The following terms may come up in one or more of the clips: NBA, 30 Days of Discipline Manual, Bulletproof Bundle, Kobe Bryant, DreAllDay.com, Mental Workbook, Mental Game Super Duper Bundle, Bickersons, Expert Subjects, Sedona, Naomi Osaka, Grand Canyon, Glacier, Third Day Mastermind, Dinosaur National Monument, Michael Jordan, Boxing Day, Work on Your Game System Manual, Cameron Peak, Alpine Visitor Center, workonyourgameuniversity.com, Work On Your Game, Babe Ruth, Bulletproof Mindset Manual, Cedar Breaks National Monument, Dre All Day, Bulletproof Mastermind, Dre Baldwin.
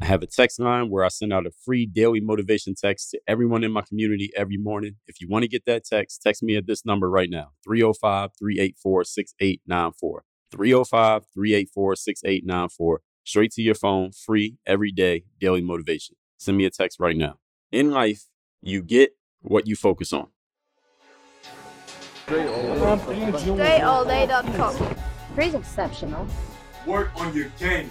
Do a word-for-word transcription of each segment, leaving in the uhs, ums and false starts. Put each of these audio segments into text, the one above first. I have a text line where I send out a free daily motivation text to everyone in my community every morning. If you want to get that text, text me at this number right now, three oh five, three eight four, six eight nine four. three oh five, three eight four, six eight nine four. Straight to your phone, free, every day, daily motivation. Send me a text right now. In life, you get what you focus on. Dre All Day dot com. Dre's exceptional. Work on your game.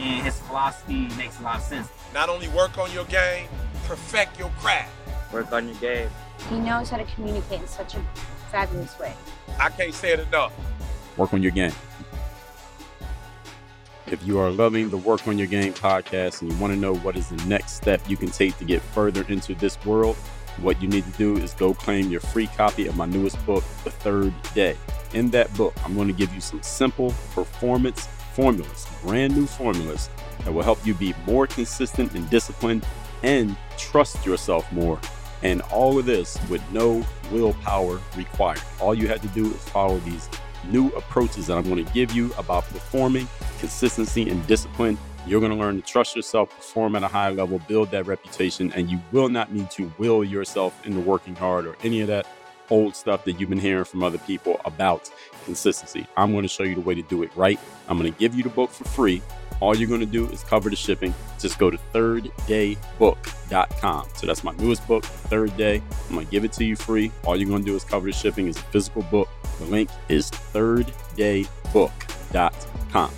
And his philosophy makes a lot of sense. Not only work on your game, perfect your craft. Work on your game. He knows how to communicate in such a fabulous way. I can't say it enough. Work on your game. If you are loving the Work on Your Game podcast and you want to know what is the next step you can take to get further into this world, what you need to do is go claim your free copy of my newest book, The Third Day. In that book, I'm going to give you some simple performance formulas, brand new formulas that will help you be more consistent and disciplined and trust yourself more. And all of this with no willpower required. All you had to do is follow these new approaches that I'm going to give you about performing, consistency, and discipline. You're going to learn to trust yourself, perform at a high level, build that reputation, and you will not need to will yourself into working hard or any of that old stuff that you've been hearing from other people about consistency. I'm going to show you the way to do it right. I'm going to give you the book for free. All you're going to do is cover the shipping. Just go to third day book dot com. So that's my newest book, Third Day. I'm going to give it to you free. All you're going to do is cover the shipping. It's a physical book. The link is third day book dot com.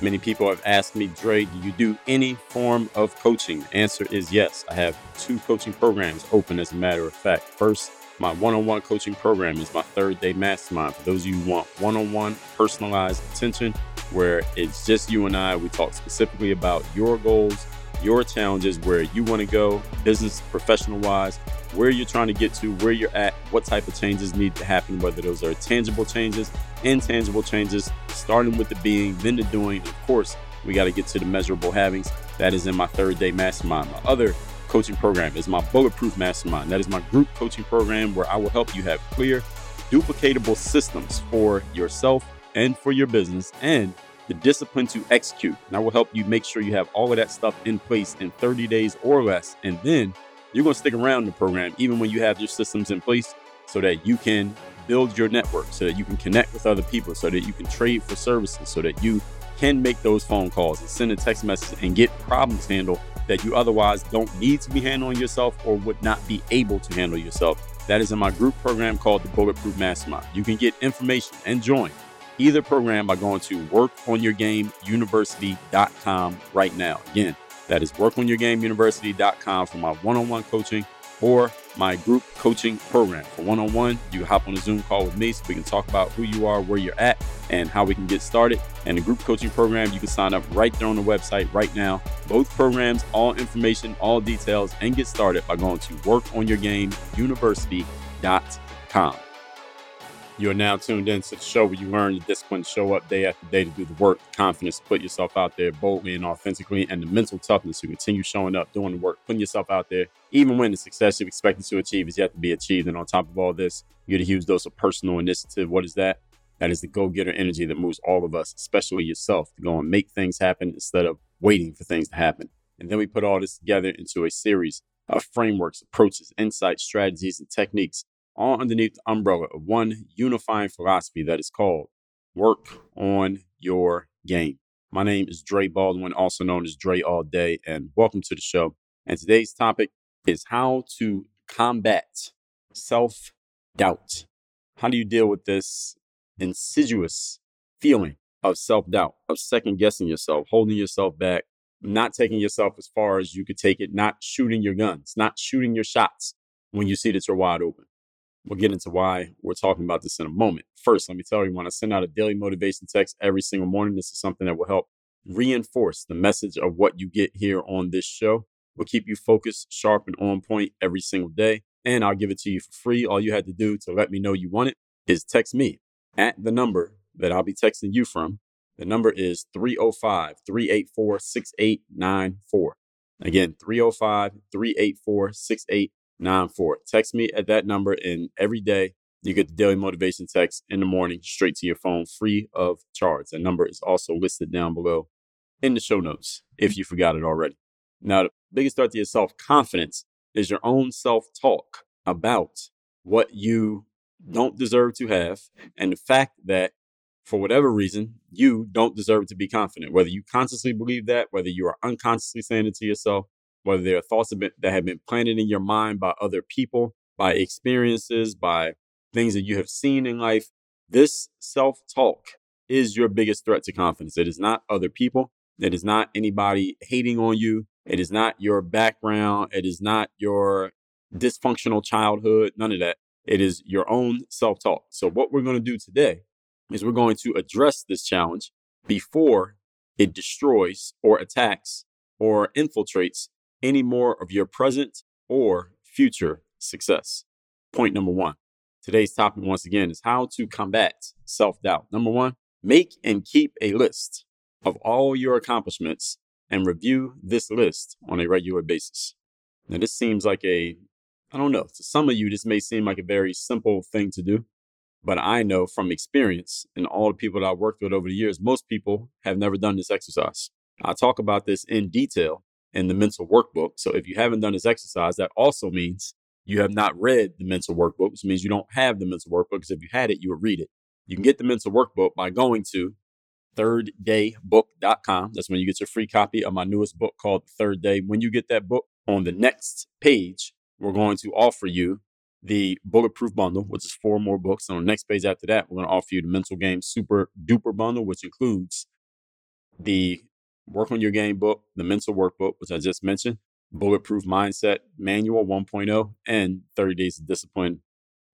Many people have asked me, Dre, do you do any form of coaching? The answer is yes. I have two coaching programs open, as a matter of fact. First, my one-on-one coaching program is my Third Day Mastermind. For those of you who want one-on-one personalized attention, where it's just you and I, we talk specifically about your goals, your challenges, where you want to go, business, professional-wise, where you're trying to get to, where you're at, what type of changes need to happen, whether those are tangible changes, intangible changes, starting with the being, then the doing. Of course, we got to get to the measurable havings. That is in my Third Day Mastermind. My other coaching program is my Bulletproof Mastermind. That is my group coaching program where I will help you have clear, duplicatable systems for yourself and for your business and the discipline to execute. And I will help you make sure you have all of that stuff in place in thirty days or less. And then you're going to stick around in the program even when you have your systems in place so that you can build your network, so that you can connect with other people, so that you can trade for services, so that you can make those phone calls and send a text message and get problems handled that you otherwise don't need to be handling yourself or would not be able to handle yourself. That is in my group program called the Bulletproof Mastermind. You can get information and join either program by going to work on your game university dot com right now. Again, that is work on your game university dot com for my one-on-one coaching or my group coaching program. For one-on-one, you hop on a Zoom call with me so we can talk about who you are, where you're at, and how we can get started. And the group coaching program, you can sign up right there on the website right now. Both programs, all information, all details, and get started by going to work on your game university dot com. You are now tuned in to the show where you learn the discipline, show up day after day to do the work, the confidence, put yourself out there boldly and authentically, and the mental toughness to continue showing up, doing the work, putting yourself out there, even when the success you're expected to achieve is yet to be achieved. And on top of all this, you get a huge dose of personal initiative. What is that? That is the go-getter energy that moves all of us, especially yourself, to go and make things happen instead of waiting for things to happen. And then we put all this together into a series of frameworks, approaches, insights, strategies, and techniques, all underneath the umbrella of one unifying philosophy that is called Work on Your Game. My name is Dre Baldwin, also known as Dre All Day, and welcome to the show. And today's topic is how to combat self-doubt. How do you deal with this insidious feeling of self-doubt, of second-guessing yourself, holding yourself back, not taking yourself as far as you could take it, not shooting your guns, not shooting your shots when you see that you're wide open? We'll get into why we're talking about this in a moment. First, let me tell you, when I send out a daily motivation text every single morning, this is something that will help reinforce the message of what you get here on this show. We'll keep you focused, sharp, and on point every single day. And I'll give it to you for free. All you had to do to let me know you want it is text me at the number that I'll be texting you from. The number is three oh five, three eight four, six eight nine four. Again, three oh five, three eight four, six eight nine four. Text me at that number, and every day you get the daily motivation text in the morning straight to your phone, free of charge. That number is also listed down below in the show notes if you forgot it already. Now, the biggest threat to your self-confidence is your own self-talk about what you don't deserve to have and the fact that, for whatever reason, you don't deserve to be confident. Whether you consciously believe that, whether you are unconsciously saying it to yourself, whether there are thoughts that have been planted in your mind by other people, by experiences, by things that you have seen in life, this self-talk is your biggest threat to confidence. It is not other people. It is not anybody hating on you. It is not your background. It is not your dysfunctional childhood. None of that. It is your own self-talk. So what we're going to do today is we're going to address this challenge before it destroys or attacks or infiltrates any more of your present or future success. Point number one. Today's topic, once again, is how to combat self-doubt. Number one, make and keep a list of all your accomplishments and review this list on a regular basis. Now, this seems like a, I don't know, to some of you, this may seem like a very simple thing to do. But I know from experience and all the people that I've worked with over the years, most people have never done this exercise. I talk about this in detail in the Mental Workbook. So if you haven't done this exercise, that also means you have not read the Mental Workbook, which means you don't have the Mental Workbook, because if you had it, you would read it. You can get the Mental Workbook by going to third day book dot com. That's when you get your free copy of my newest book called Third Day. When you get that book, on the next page, we're going to offer you the Bulletproof Bundle, which is four more books. And on the next page after that, we're going to offer you the Mental Game Super Duper Bundle, which includes the Work on Your Game book, the Mental Workbook, which I just mentioned, Bulletproof Mindset Manual one point oh, and thirty days of Discipline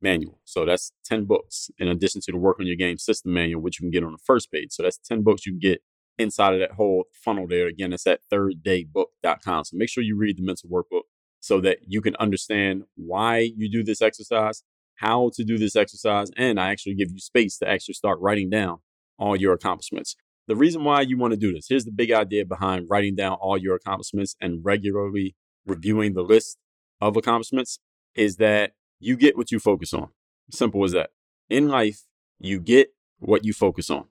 Manual. So that's ten books in addition to the Work on Your Game System Manual, which you can get on the first page. So that's ten books you can get inside of that whole funnel there. Again, that's at third day book dot com. So make sure you read the Mental Workbook, so that you can understand why you do this exercise, how to do this exercise, and I actually give you space to actually start writing down all your accomplishments. The reason why you want to do this, here's the big idea behind writing down all your accomplishments and regularly reviewing the list of accomplishments, is that you get what you focus on. Simple as that. In life, you get what you focus on.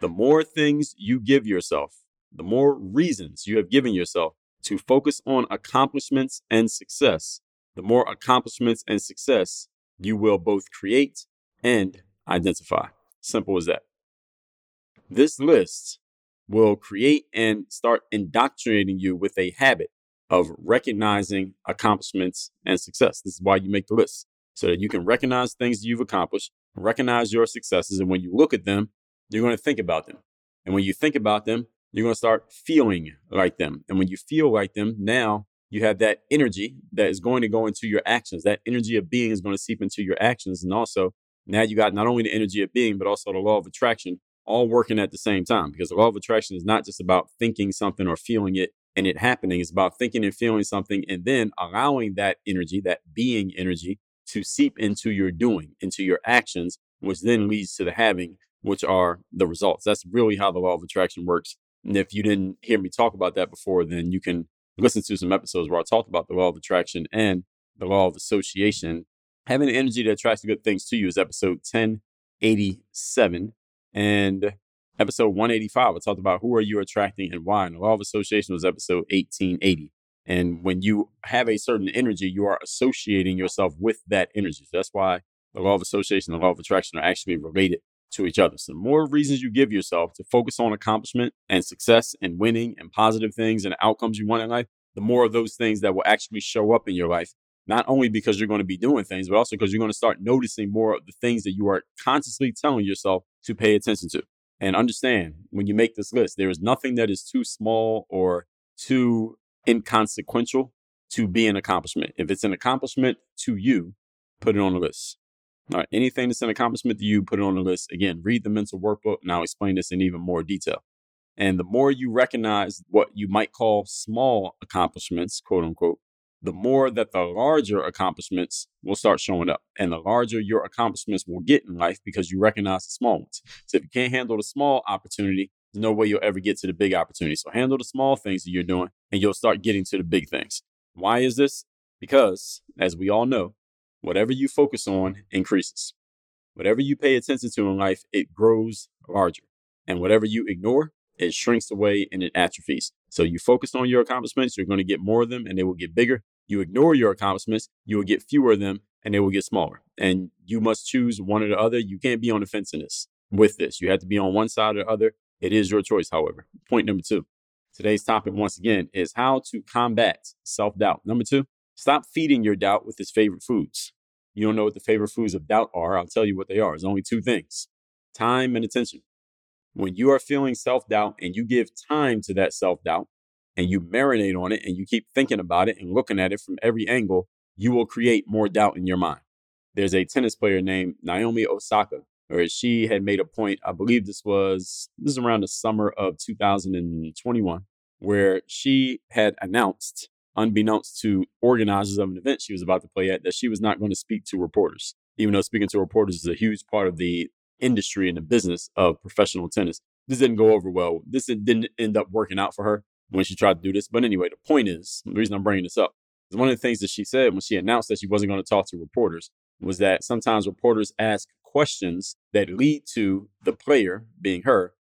The more things you give yourself, the more reasons you have given yourself to focus on accomplishments and success, the more accomplishments and success you will both create and identify. Simple as that. This list will create and start indoctrinating you with a habit of recognizing accomplishments and success. This is why you make the list, so that you can recognize things you've accomplished, recognize your successes. And when you look at them, you're going to think about them. And when you think about them, you're going to start feeling like them. And when you feel like them, now you have that energy that is going to go into your actions. That energy of being is going to seep into your actions. And also, now you got not only the energy of being, but also the law of attraction, all working at the same time. Because the law of attraction is not just about thinking something or feeling it and it happening. It's about thinking and feeling something and then allowing that energy, that being energy, to seep into your doing, into your actions, which then leads to the having, which are the results. That's really how the law of attraction works. And if you didn't hear me talk about that before, then you can listen to some episodes where I talked about the law of attraction and the law of association. Having the energy that attracts good things to you is episode ten eighty-seven. And episode one eighty-five, I talked about who are you attracting and why. And the law of association was episode eighteen eighty. And when you have a certain energy, you are associating yourself with that energy. So that's why the law of association and the law of attraction are actually related to each other. So the more reasons you give yourself to focus on accomplishment and success and winning and positive things and outcomes you want in life, the more of those things that will actually show up in your life, not only because you're going to be doing things, but also because you're going to start noticing more of the things that you are consciously telling yourself to pay attention to. And understand, when you make this list, there is nothing that is too small or too inconsequential to be an accomplishment. If it's an accomplishment to you, put it on the list. All right, anything that's an accomplishment to you, put it on the list. Again, read the Mental Workbook, and I'll explain this in even more detail. And the more you recognize what you might call small accomplishments, quote unquote, the more that the larger accomplishments will start showing up. And the larger your accomplishments will get in life because you recognize the small ones. So if you can't handle the small opportunity, there's no way you'll ever get to the big opportunity. So handle the small things that you're doing and you'll start getting to the big things. Why is this? Because as we all know, whatever you focus on increases. Whatever you pay attention to in life, it grows larger. And whatever you ignore, it shrinks away and it atrophies. So you focus on your accomplishments, you're going to get more of them and they will get bigger. You ignore your accomplishments, you will get fewer of them and they will get smaller. And you must choose one or the other. You can't be on the fence in this. With this, you have to be on one side or the other. It is your choice, however. Point number two. Today's topic, once again, is how to combat self-doubt. Number two, stop feeding your doubt with its favorite foods. You don't know what the favorite foods of doubt are. I'll tell you what they are. It's only two things: time and attention. When you are feeling self-doubt and you give time to that self-doubt and you marinate on it and you keep thinking about it and looking at it from every angle, you will create more doubt in your mind. There's a tennis player named Naomi Osaka, or she had made a point, I believe this was, this is around the summer of two thousand twenty-one, where she had announced, unbeknownst to organizers of an event she was about to play at, that she was not going to speak to reporters, even though speaking to reporters is a huge part of the industry and the business of professional tennis. This didn't go over well. This didn't end up working out for her when she tried to do this. But anyway, the point is, the reason I'm bringing this up is one of the things that she said when she announced that she wasn't going to talk to reporters was that sometimes reporters ask questions that lead to the player, being her,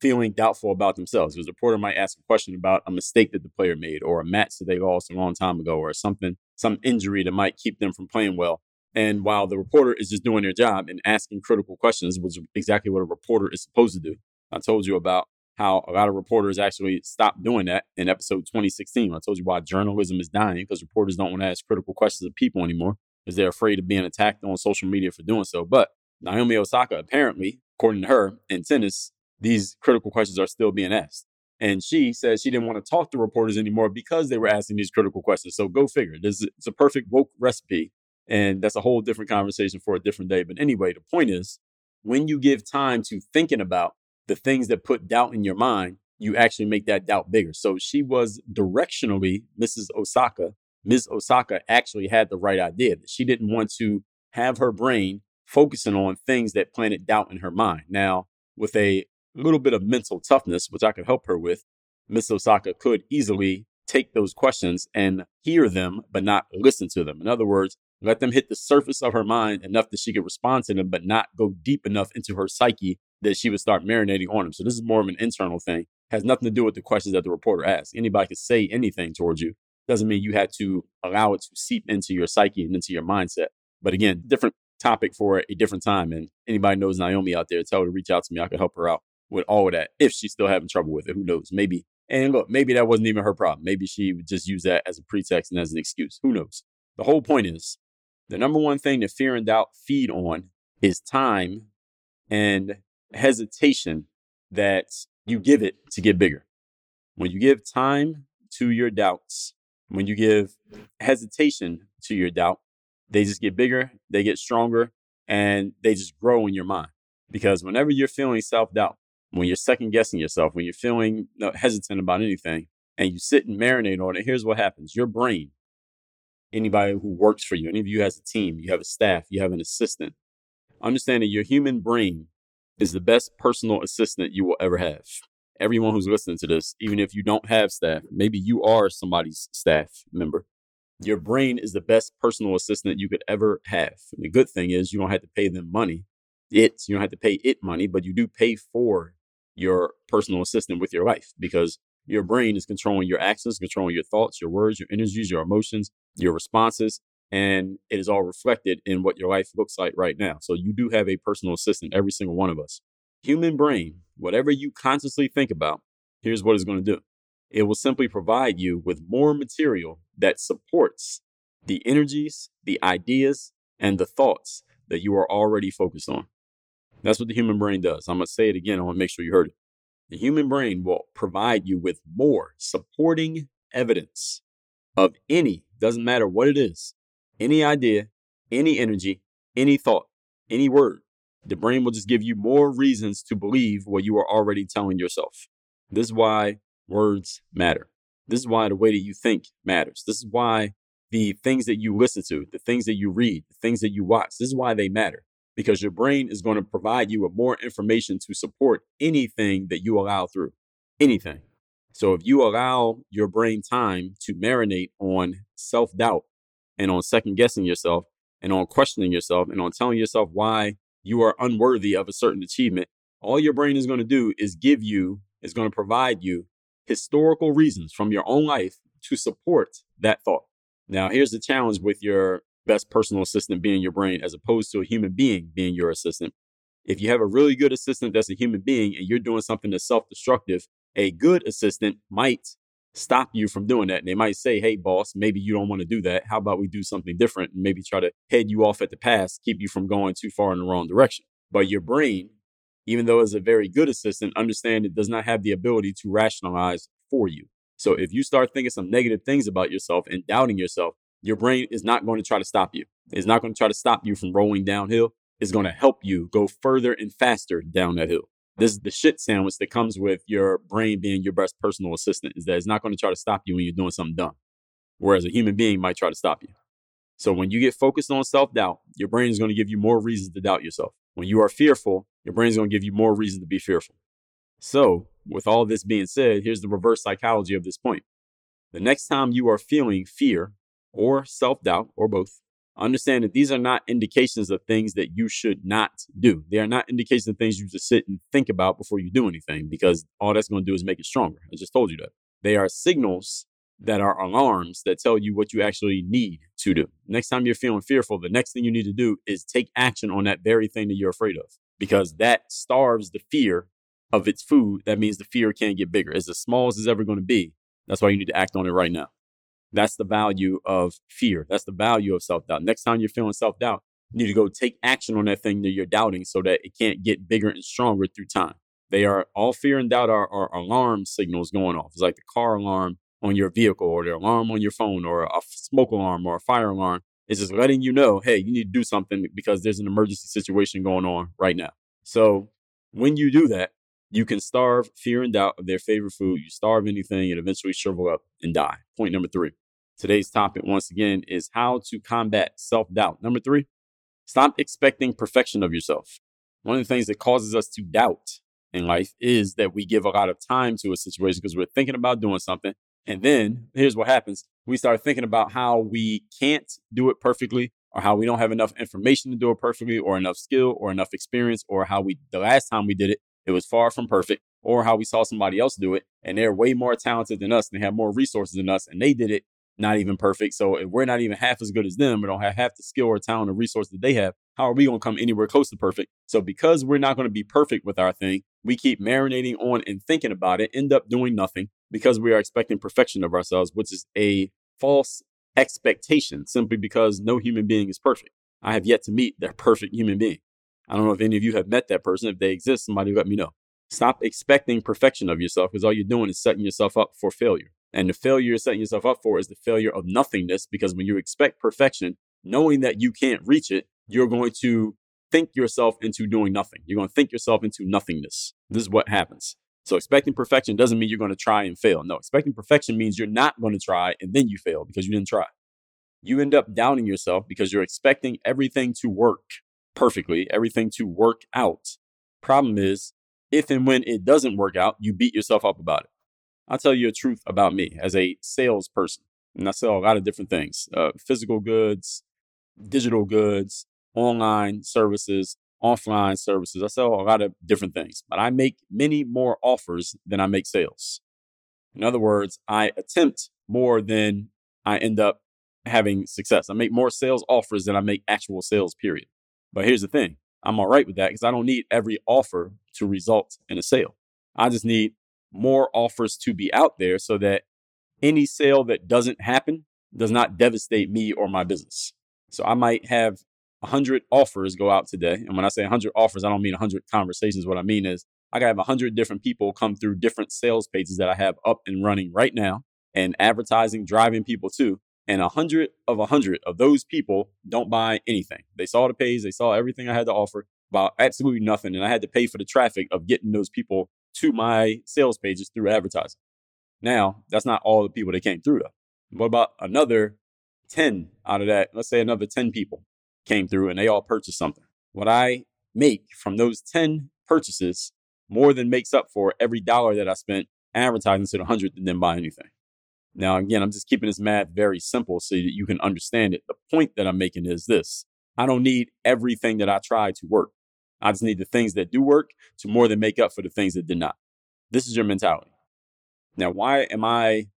feeling doubtful about themselves. Because a reporter might ask a question about a mistake that the player made or a match that they lost a long time ago or something, some injury that might keep them from playing well. And while the reporter is just doing their job and asking critical questions, which is exactly what a reporter is supposed to do. I told you about how a lot of reporters actually stopped doing that in episode twenty sixteen. I told you why journalism is dying, because reporters don't want to ask critical questions of people anymore because they're afraid of being attacked on social media for doing so. But Naomi Osaka, apparently, according to her, in tennis, these critical questions are still being asked. And she says she didn't want to talk to reporters anymore because they were asking these critical questions. So go figure. This is, it's a perfect woke recipe. And that's a whole different conversation for a different day. But anyway, the point is, when you give time to thinking about the things that put doubt in your mind, you actually make that doubt bigger. So she was directionally, Missus Osaka, Miz Osaka actually had the right idea. That she didn't want to have her brain focusing on things that planted doubt in her mind. Now, with a little bit of mental toughness, which I could help her with, Miz Osaka could easily take those questions and hear them, but not listen to them. In other words, let them hit the surface of her mind enough that she could respond to them, but not go deep enough into her psyche that she would start marinating on them. So this is more of an internal thing. Has nothing to do with the questions that the reporter asked. Anybody could say anything towards you. Doesn't mean you had to allow it to seep into your psyche and into your mindset. But again, different topic for a different time. And anybody knows Naomi out there, tell her to reach out to me. I could help her out with all of that. If she's still having trouble with it, who knows? Maybe. And look, maybe that wasn't even her problem. Maybe she would just use that as a pretext and as an excuse. Who knows? The whole point is, the number one thing that fear and doubt feed on is time and hesitation that you give it to get bigger. When you give time to your doubts, when you give hesitation to your doubt, they just get bigger, they get stronger, and they just grow in your mind. Because whenever you're feeling self-doubt, when you're second guessing yourself, when you're feeling hesitant about anything and you sit and marinate on it, here's what happens. Your brain, anybody who works for you, any of you has a team, you have a staff, you have an assistant, understand that your human brain is the best personal assistant you will ever have. Everyone who's listening to this, even if you don't have staff, maybe you are somebody's staff member. Your brain is the best personal assistant you could ever have. And the good thing is you don't have to pay them money. It's, you don't have to pay it money, but you do pay for your personal assistant with your life, because your brain is controlling your actions, controlling your thoughts, your words, your energies, your emotions, your responses, and it is all reflected in what your life looks like right now. So you do have a personal assistant, every single one of us. Human brain, whatever you consciously think about, here's what it's going to do. It will simply provide you with more material that supports the energies, the ideas, and the thoughts that you are already focused on. That's what the human brain does. I'm going to say it again. I want to make sure you heard it. The human brain will provide you with more supporting evidence of any, doesn't matter what it is, any idea, any energy, any thought, any word. The brain will just give you more reasons to believe what you are already telling yourself. This is why words matter. This is why the way that you think matters. This is why the things that you listen to, the things that you read, the things that you watch, this is why they matter. Because your brain is going to provide you with more information to support anything that you allow through, anything. So if you allow your brain time to marinate on self-doubt and on second-guessing yourself and on questioning yourself and on telling yourself why you are unworthy of a certain achievement, all your brain is going to do is give you, is going to provide you historical reasons from your own life to support that thought. Now, here's the challenge with your best personal assistant being your brain as opposed to a human being being your assistant. If you have a really good assistant that's a human being and you're doing something that's self-destructive, a good assistant might stop you from doing that. And they might say, hey, boss, maybe you don't want to do that. How about we do something different and maybe try to head you off at the pass, keep you from going too far in the wrong direction. But your brain, even though it's a very good assistant, understand it does not have the ability to rationalize for you. So if you start thinking some negative things about yourself and doubting yourself, your brain is not going to try to stop you. It's not going to try to stop you from rolling downhill. It's going to help you go further and faster down that hill. This is the shit sandwich that comes with your brain being your best personal assistant, is that it's not going to try to stop you when you're doing something dumb, whereas a human being might try to stop you. So when you get focused on self-doubt, your brain is going to give you more reasons to doubt yourself. When you are fearful, your brain is going to give you more reason to be fearful. So with all this being said, here's the reverse psychology of this point. The next time you are feeling fear or self-doubt or both, understand that these are not indications of things that you should not do. They are not indications of things you just sit and think about before you do anything, because all that's going to do is make it stronger. I just told you that. They are signals that are alarms that tell you what you actually need to do. Next time you're feeling fearful, the next thing you need to do is take action on that very thing that you're afraid of, because that starves the fear of its food. That means the fear can't get bigger. It's as small as it's ever going to be. That's why you need to act on it right now. That's the value of fear. That's the value of self-doubt. Next time you're feeling self-doubt, you need to go take action on that thing that you're doubting so that it can't get bigger and stronger through time. They are all fear and doubt are, are alarm signals going off. It's like the car alarm on your vehicle or the alarm on your phone or a smoke alarm or a fire alarm. It's just letting you know, hey, you need to do something because there's an emergency situation going on right now. So when you do that, you can starve fear and doubt of their favorite food. You starve anything and eventually shrivel up and die. Point number three. Today's topic, once again, is how to combat self-doubt. Number three, stop expecting perfection of yourself. One of the things that causes us to doubt in life is that we give a lot of time to a situation because we're thinking about doing something. And then here's what happens. We start thinking about how we can't do it perfectly, or how we don't have enough information to do it perfectly, or enough skill or enough experience, or how we the last time we did it, it was far from perfect, or how we saw somebody else do it and they're way more talented than us and they have more resources than us and they did it not even perfect. So if we're not even half as good as them, we don't have half the skill or talent or resource that they have, how are we going to come anywhere close to perfect? So because we're not going to be perfect with our thing, we keep marinating on and thinking about it, end up doing nothing because we are expecting perfection of ourselves, which is a false expectation simply because no human being is perfect. I have yet to meet that perfect human being. I don't know if any of you have met that person. If they exist, somebody let me know. Stop expecting perfection of yourself because all you're doing is setting yourself up for failure. And the failure you're setting yourself up for is the failure of nothingness, because when you expect perfection, knowing that you can't reach it, you're going to think yourself into doing nothing. You're going to think yourself into nothingness. This is what happens. So expecting perfection doesn't mean you're going to try and fail. No, expecting perfection means you're not going to try and then you fail because you didn't try. You end up doubting yourself because you're expecting everything to work perfectly, everything to work out. Problem is, if and when it doesn't work out, you beat yourself up about it. I'll tell you a truth about me as a salesperson, and I sell a lot of different things, uh, physical goods, digital goods, online services, offline services. I sell a lot of different things, but I make many more offers than I make sales. In other words, I attempt more than I end up having success. I make more sales offers than I make actual sales, period. But here's the thing. I'm all right with that because I don't need every offer to result in a sale. I just need more offers to be out there so that any sale that doesn't happen does not devastate me or my business. So I might have one hundred offers go out today. And when I say one hundred offers, I don't mean one hundred conversations. What I mean is I got to have one hundred different people come through different sales pages that I have up and running right now and advertising, driving people to. And one hundred of one hundred of those people don't buy anything. They saw the page. They saw everything I had to offer, bought absolutely nothing. And I had to pay for the traffic of getting those people to my sales pages through advertising. Now, that's not all the people that came through, though. What about another ten out of that? Let's say another ten people came through and they all purchased something. What I make from those ten purchases more than makes up for every dollar that I spent advertising to the hundredth and didn't buy anything. Now, again, I'm just keeping this math very simple so that you can understand it. The point that I'm making is this. I don't need everything that I try to work. I just need the things that do work to more than make up for the things that did not. This is your mentality. Now, why am I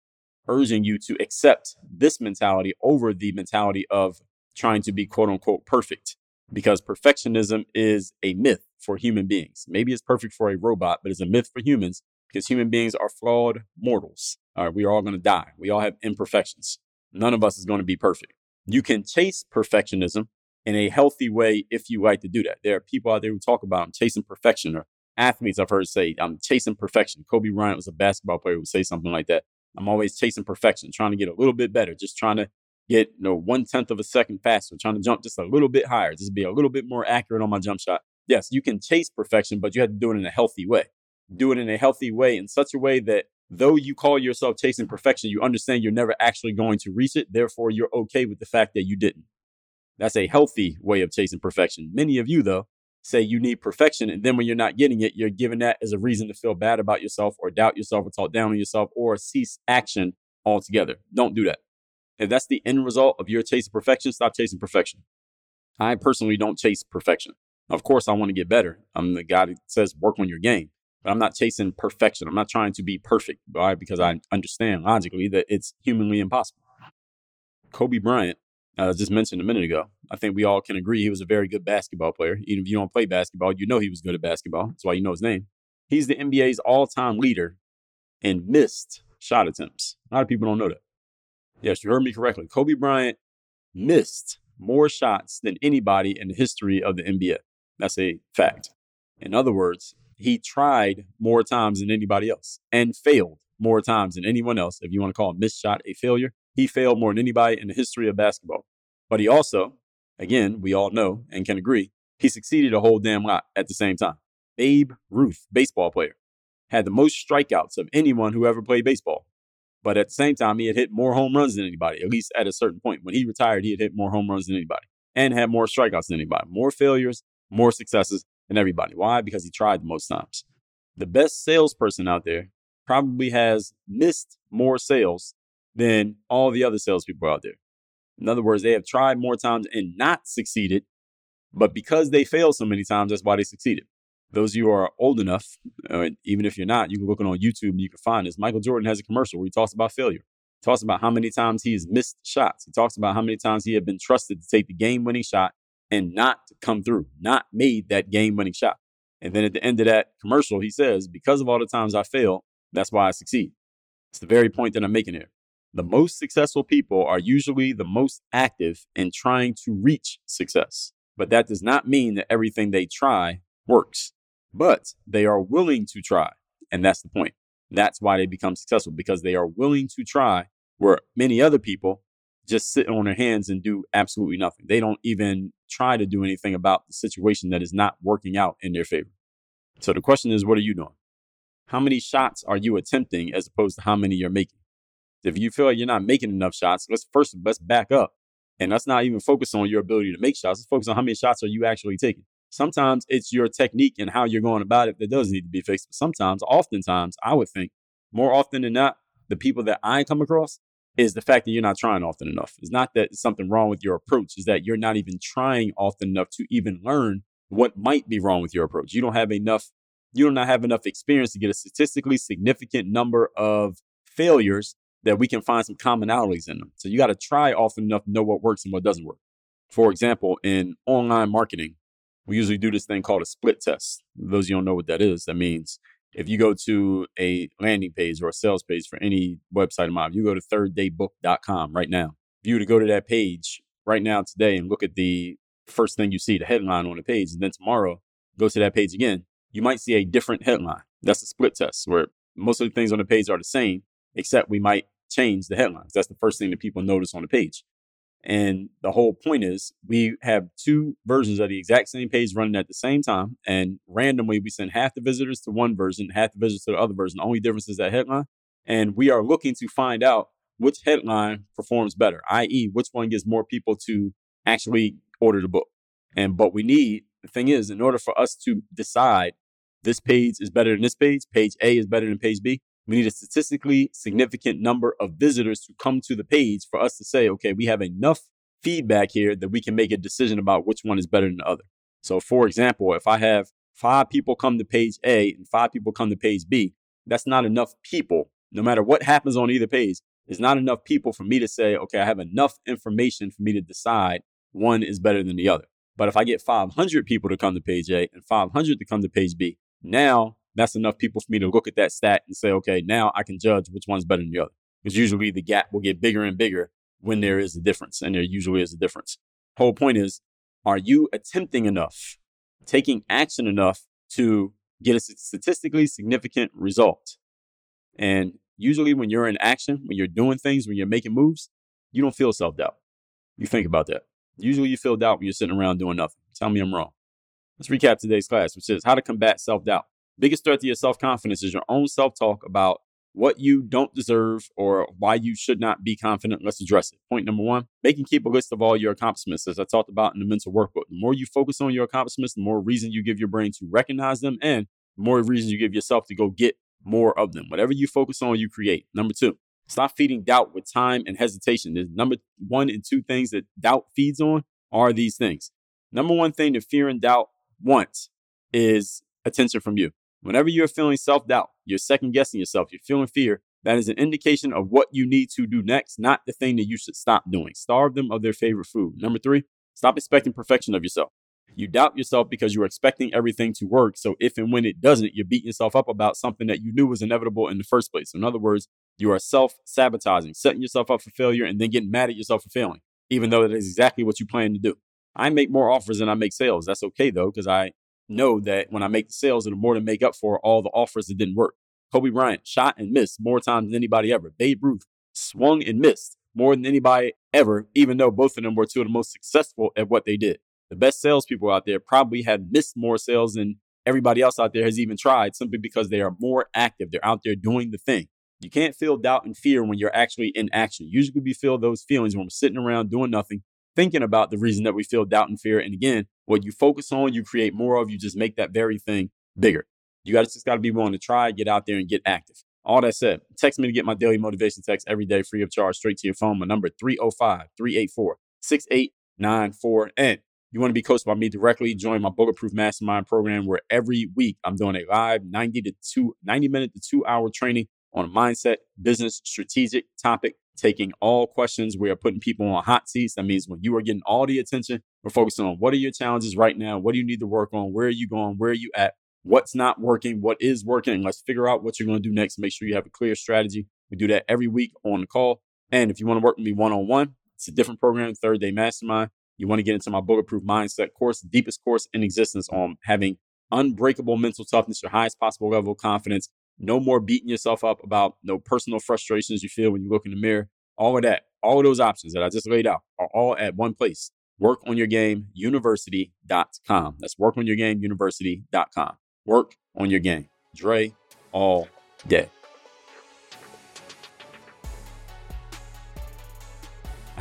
urging you to accept this mentality over the mentality of trying to be quote unquote perfect? Because perfectionism is a myth for human beings. Maybe it's perfect for a robot, but it's a myth for humans because human beings are flawed mortals. All right, we are all going to die. We all have imperfections. None of us is going to be perfect. You can chase perfectionism in a healthy way if you like to do that. There are people out there who talk about I'm chasing perfection, or athletes I've heard say, I'm chasing perfection. Kobe Bryant was a basketball player who would say something like that. I'm always chasing perfection, trying to get a little bit better, just trying to get you know, one-tenth of a second faster, trying to jump just a little bit higher, just be a little bit more accurate on my jump shot. Yes, you can chase perfection, but you have to do it in a healthy way. Do it in a healthy way, in such a way that though you call yourself chasing perfection, you understand you're never actually going to reach it. Therefore, you're okay with the fact that you didn't. That's a healthy way of chasing perfection. Many of you, though, say you need perfection. And then when you're not getting it, you're giving that as a reason to feel bad about yourself or doubt yourself or talk down on yourself or cease action altogether. Don't do that. If that's the end result of your chase of perfection, stop chasing perfection. I personally don't chase perfection. Of course, I want to get better. I'm the guy that says work on your game, but I'm not chasing perfection. I'm not trying to be perfect, right? Because I understand logically that it's humanly impossible. Kobe Bryant, I uh, just mentioned a minute ago, I think we all can agree he was a very good basketball player. Even if you don't play basketball, you know he was good at basketball. That's why you know his name. He's the N B A's all-time leader in missed shot attempts. A lot of people don't know that. Yes, you heard me correctly. Kobe Bryant missed more shots than anybody in the history of the N B A. That's a fact. In other words, he tried more times than anybody else and failed more times than anyone else. If you want to call a missed shot a failure, he failed more than anybody in the history of basketball. But he also, again, we all know and can agree, he succeeded a whole damn lot at the same time. Babe Ruth, baseball player, had the most strikeouts of anyone who ever played baseball. But at the same time, he had hit more home runs than anybody, at least at a certain point. When he retired, he had hit more home runs than anybody and had more strikeouts than anybody, more failures, more successes than everybody. Why? Because he tried the most times. The best salesperson out there probably has missed more sales than all the other salespeople out there. In other words, they have tried more times and not succeeded, but because they failed so many times, that's why they succeeded. Those of you who are old enough, uh, even if you're not, you can look on YouTube and you can find this. Michael Jordan has a commercial where he talks about failure. He talks about how many times he has missed shots. He talks about how many times he had been trusted to take the game-winning shot and not come through, not made that game-winning shot. And then at the end of that commercial, he says, because of all the times I fail, that's why I succeed. It's the very point that I'm making here. The most successful people are usually the most active in trying to reach success. But that does not mean that everything they try works. But they are willing to try. And that's the point. That's why they become successful, because they are willing to try where many other people just sit on their hands and do absolutely nothing. They don't even try to do anything about the situation that is not working out in their favor. So the question is, what are you doing? How many shots are you attempting as opposed to how many you're making? If you feel like you're not making enough shots, let's first, let's back up and let's not even focus on your ability to make shots. Let's focus on how many shots are you actually taking. Sometimes it's your technique and how you're going about it that does need to be fixed. But sometimes, oftentimes, I would think more often than not, the people that I come across is the fact that you're not trying often enough. It's not that it's something wrong with your approach. It's that you're not even trying often enough to even learn what might be wrong with your approach. You don't have enough. You do not have enough experience to get a statistically significant number of failures that we can find some commonalities in them. So you got to try often enough to know what works and what doesn't work. For example, in online marketing, we usually do this thing called a split test. For those of you who don't know what that is, that means if you go to a landing page or a sales page for any website of mine, you go to third day book dot com right now. If you were to go to that page right now today and look at the first thing you see, the headline on the page, and then tomorrow go to that page again, you might see a different headline. That's a split test where most of the things on the page are the same, except we might change the headlines. That's the first thing that people notice on the page. And the whole point is we have two versions of the exact same page running at the same time. And randomly, we send half the visitors to one version, half the visitors to the other version. The only difference is that headline. And we are looking to find out which headline performs better, that is which one gets more people to actually order the book. And but we need, the thing is, in order for us to decide this page is better than this page, page A is better than page B, we need a statistically significant number of visitors to come to the page for us to say, okay, we have enough feedback here that we can make a decision about which one is better than the other. So for example, if I have five people come to page A and five people come to page B, that's not enough people. No matter what happens on either page, there's not enough people for me to say, okay, I have enough information for me to decide one is better than the other. But if I get five hundred people to come to page A and five hundred to come to page B, now that's enough people for me to look at that stat and say, okay, now I can judge which one's better than the other. Because usually the gap will get bigger and bigger when there is a difference, and there usually is a difference. Whole point is, are you attempting enough, taking action enough to get a statistically significant result? And usually when you're in action, when you're doing things, when you're making moves, you don't feel self-doubt. You think about that. Usually you feel doubt when you're sitting around doing nothing. Tell me I'm wrong. Let's recap today's class, which is how to combat self-doubt. Biggest threat to your self-confidence is your own self-talk about what you don't deserve or why you should not be confident. Let's address it. Point number one, make and keep a list of all your accomplishments. As I talked about in the mental workbook, the more you focus on your accomplishments, the more reason you give your brain to recognize them and the more reason you give yourself to go get more of them. Whatever you focus on, you create. Number two, stop feeding doubt with time and hesitation. The number one and two things that doubt feeds on are these things. Number one thing that fear and doubt wants is attention from you. Whenever you're feeling self-doubt, you're second-guessing yourself, you're feeling fear, that is an indication of what you need to do next, not the thing that you should stop doing. Starve them of their favorite food. Number three, stop expecting perfection of yourself. You doubt yourself because you're expecting everything to work. So if and when it doesn't, you're beating yourself up about something that you knew was inevitable in the first place. In other words, you are self-sabotaging, setting yourself up for failure, and then getting mad at yourself for failing, even though that is exactly what you plan to do. I make more offers than I make sales. That's okay, though, because I know that when I make the sales, it'll more than make up for all the offers that didn't work. Kobe Bryant shot and missed more times than anybody ever. Babe Ruth swung and missed more than anybody ever, even though both of them were two of the most successful at what they did. The best salespeople out there probably have missed more sales than everybody else out there has even tried, simply because they are more active. They're out there doing the thing. You can't feel doubt and fear when you're actually in action. Usually we feel those feelings when we're sitting around doing nothing, thinking about the reason that we feel doubt and fear. And again, what you focus on, you create more of. You just make that very thing bigger. You gotta, just got to be willing to try, get out there and get active. All that said, text me to get my daily motivation text every day, free of charge, straight to your phone. My number three oh five, three eight four, six eight nine four. And you want to be coached by me directly, join my Bulletproof Mastermind program, where every week I'm doing a live ninety to two, ninety minute to two hour training on a mindset, business, strategic topic, taking all questions. We are putting people on hot seats. That means when you are getting all the attention, we're focusing on what are your challenges right now? What do you need to work on? Where are you going? Where are you at? What's not working? What is working? Let's figure out what you're going to do next. Make sure you have a clear strategy. We do that every week on the call. And if you want to work with me one-on-one, it's a different program, Third Day Mastermind. You want to get into my Bulletproof Mindset course, deepest course in existence, on having unbreakable mental toughness, your highest possible level of confidence. No more beating yourself up about no personal frustrations you feel when you look in the mirror. All of that, all of those options that I just laid out are all at one place. work on your game university dot com. That's work on your game university dot com. Work on your game. Dre all day. I